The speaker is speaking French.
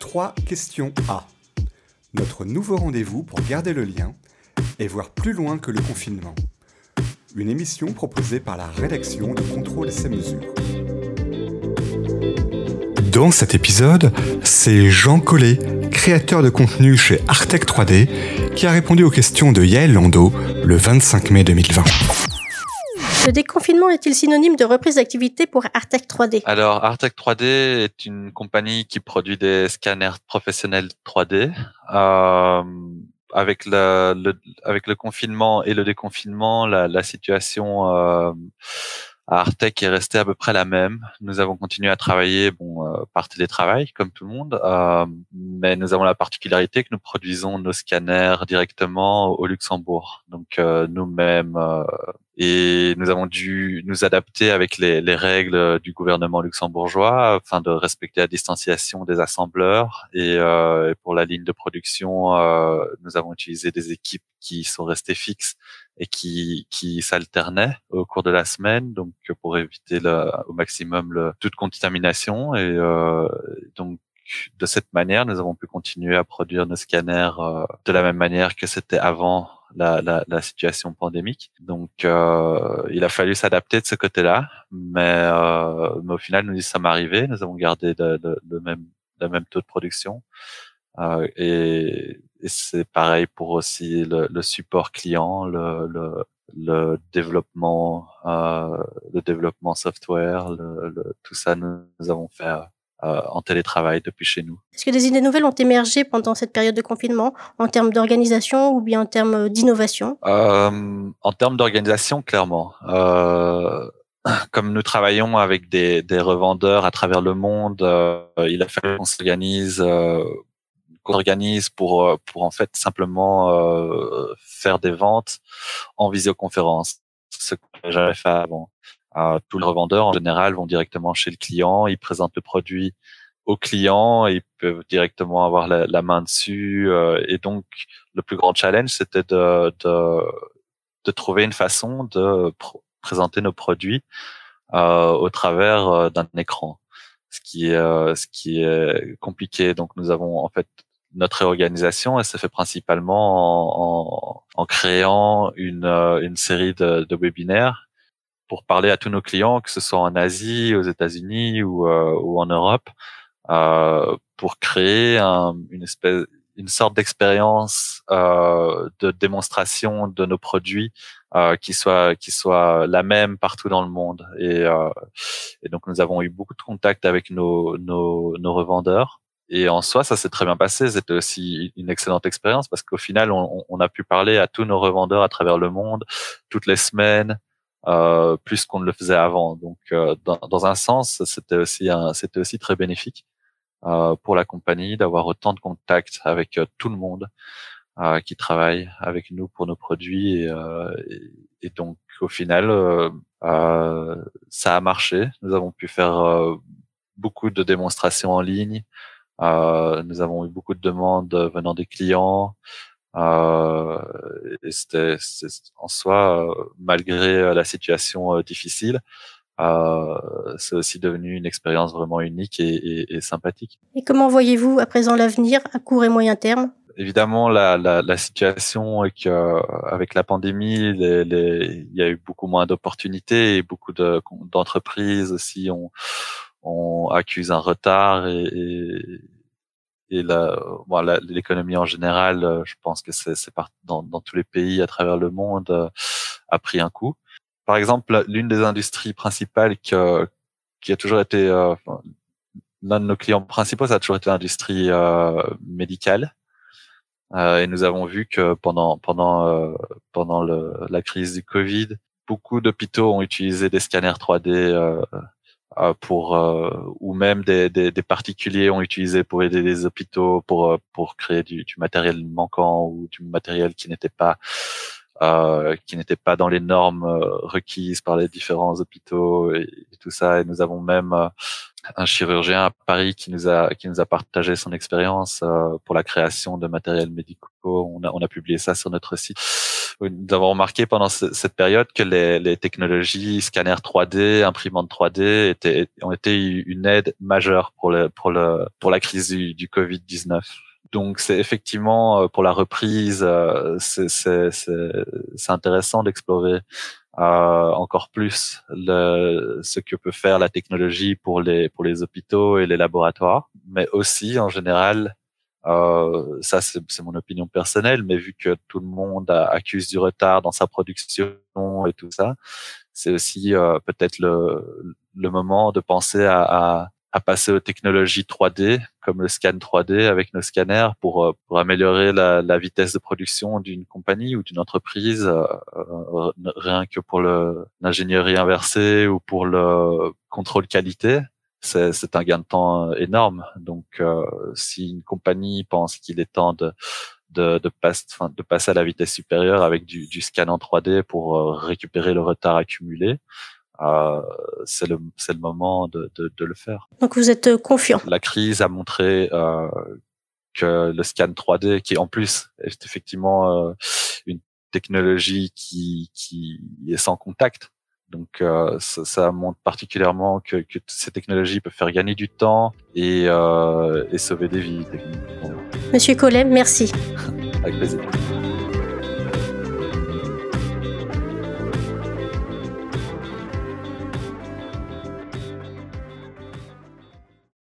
3 questions A. Notre nouveau rendez-vous pour garder le lien et voir plus loin que le confinement. Une émission proposée par la rédaction de Contrôle ces mesures. Dans cet épisode, c'est Jean Collet, créateur de contenu chez Artec 3D, qui a répondu aux questions de Yael Landau le 25 mai 2020. Le déconfinement est-il synonyme de reprise d'activité pour Artec 3D ? Alors, Artec 3D est une compagnie qui produit des scanners professionnels 3D. Avec le confinement et le déconfinement, la situation à Artec est restée à peu près la même. Nous avons continué à travailler par télétravail, comme tout le monde, mais nous avons la particularité que nous produisons nos scanners directement au Luxembourg, donc nous-mêmes. Et nous avons dû nous adapter avec les règles du gouvernement luxembourgeois afin de respecter la distanciation des assembleurs. Et pour la ligne de production, nous avons utilisé des équipes qui sont restées fixes et qui s'alternaient au cours de la semaine, donc pour éviter au maximum toute contamination. Et donc, de cette manière, nous avons pu continuer à produire nos scanners de la même manière que c'était avant la situation pandémique. Donc, il a fallu s'adapter de ce côté-là. Mais au final, nous y sommes arrivés. Nous avons gardé le même taux de production. Et c'est pareil pour aussi le support client, le développement, software. Tout ça, nous avons fait en télétravail depuis chez nous. Est-ce que des idées nouvelles ont émergé pendant cette période de confinement en termes d'organisation ou bien en termes d'innovation ? En termes d'organisation, clairement. Comme nous travaillons avec des revendeurs à travers le monde, il a fallu qu'on s'organise pour en fait simplement faire des ventes en visioconférence, ce qu'on n'avait jamais fait avant. Tous les revendeurs, en général, vont directement chez le client, ils présentent le produit au client, ils peuvent directement avoir la main dessus. Et donc, le plus grand challenge, c'était de trouver une façon de présenter nos produits au travers d'un écran, ce qui est compliqué. Donc, nous avons en fait notre réorganisation, elle se fait principalement en créant une série de webinaires pour parler à tous nos clients, que ce soit en Asie, aux États-Unis ou en Europe, pour créer une sorte d'expérience de démonstration de nos produits qui soit la même partout dans le monde. Et donc nous avons eu beaucoup de contacts avec nos revendeurs. Et en soi, ça s'est très bien passé. C'était aussi une excellente expérience parce qu'au final, on a pu parler à tous nos revendeurs à travers le monde, toutes les semaines. Plus qu'on ne le faisait avant. Donc, dans un sens, c'était aussi très bénéfique pour la compagnie d'avoir autant de contacts avec tout le monde qui travaille avec nous pour nos produits. Et donc, au final, ça a marché. Nous avons pu faire beaucoup de démonstrations en ligne. Nous avons eu beaucoup de demandes venant des clients. Et c'était en soi, malgré la situation difficile, c'est aussi devenu une expérience vraiment unique et sympathique. Et comment voyez-vous à présent l'avenir à court et moyen terme ? Évidemment, la situation avec la pandémie, il y a eu beaucoup moins d'opportunités et beaucoup d'entreprises aussi on accuse un retard et l'économie en général, je pense que dans tous les pays à travers le monde, a pris un coup. Par exemple, l'une des industries principales qui a toujours été l'un de nos clients principaux, ça a toujours été l'industrie médicale. Et nous avons vu que pendant la crise du Covid, beaucoup d'hôpitaux ont utilisé des scanners 3D ou même des particuliers ont utilisé pour aider les hôpitaux pour créer du matériel manquant ou du matériel qui n'était pas dans les normes requises par les différents hôpitaux et tout ça. Et nous avons même un chirurgien à Paris qui nous a partagé son expérience pour la création de matériels médicaux. On a publié ça sur notre site. Nous avons remarqué pendant cette période que les technologies scanners 3D, imprimantes 3D ont été une aide majeure pour la crise du Covid-19. Donc c'est effectivement pour la reprise, c'est intéressant d'explorer encore plus ce que peut faire la technologie pour les hôpitaux et les laboratoires, mais aussi en général. Ça c'est mon opinion personnelle, mais vu que tout le monde accuse du retard dans sa production et tout ça, c'est aussi peut-être le moment de penser à passer aux technologies 3D comme le scan 3D avec nos scanners pour améliorer la vitesse de production d'une compagnie ou d'une entreprise, rien que pour l'ingénierie inversée ou pour le contrôle qualité. C'est un gain de temps énorme. Donc, si une compagnie pense qu'il est temps de passer à la vitesse supérieure avec du scan en 3D pour récupérer le retard accumulé, c'est le moment de le faire. Donc, vous êtes confiant. La crise a montré que le scan 3D, qui en plus est effectivement une technologie qui est sans contact. Donc ça montre particulièrement que ces technologies peuvent faire gagner du temps et sauver des vies. Monsieur Collet, merci. Avec plaisir.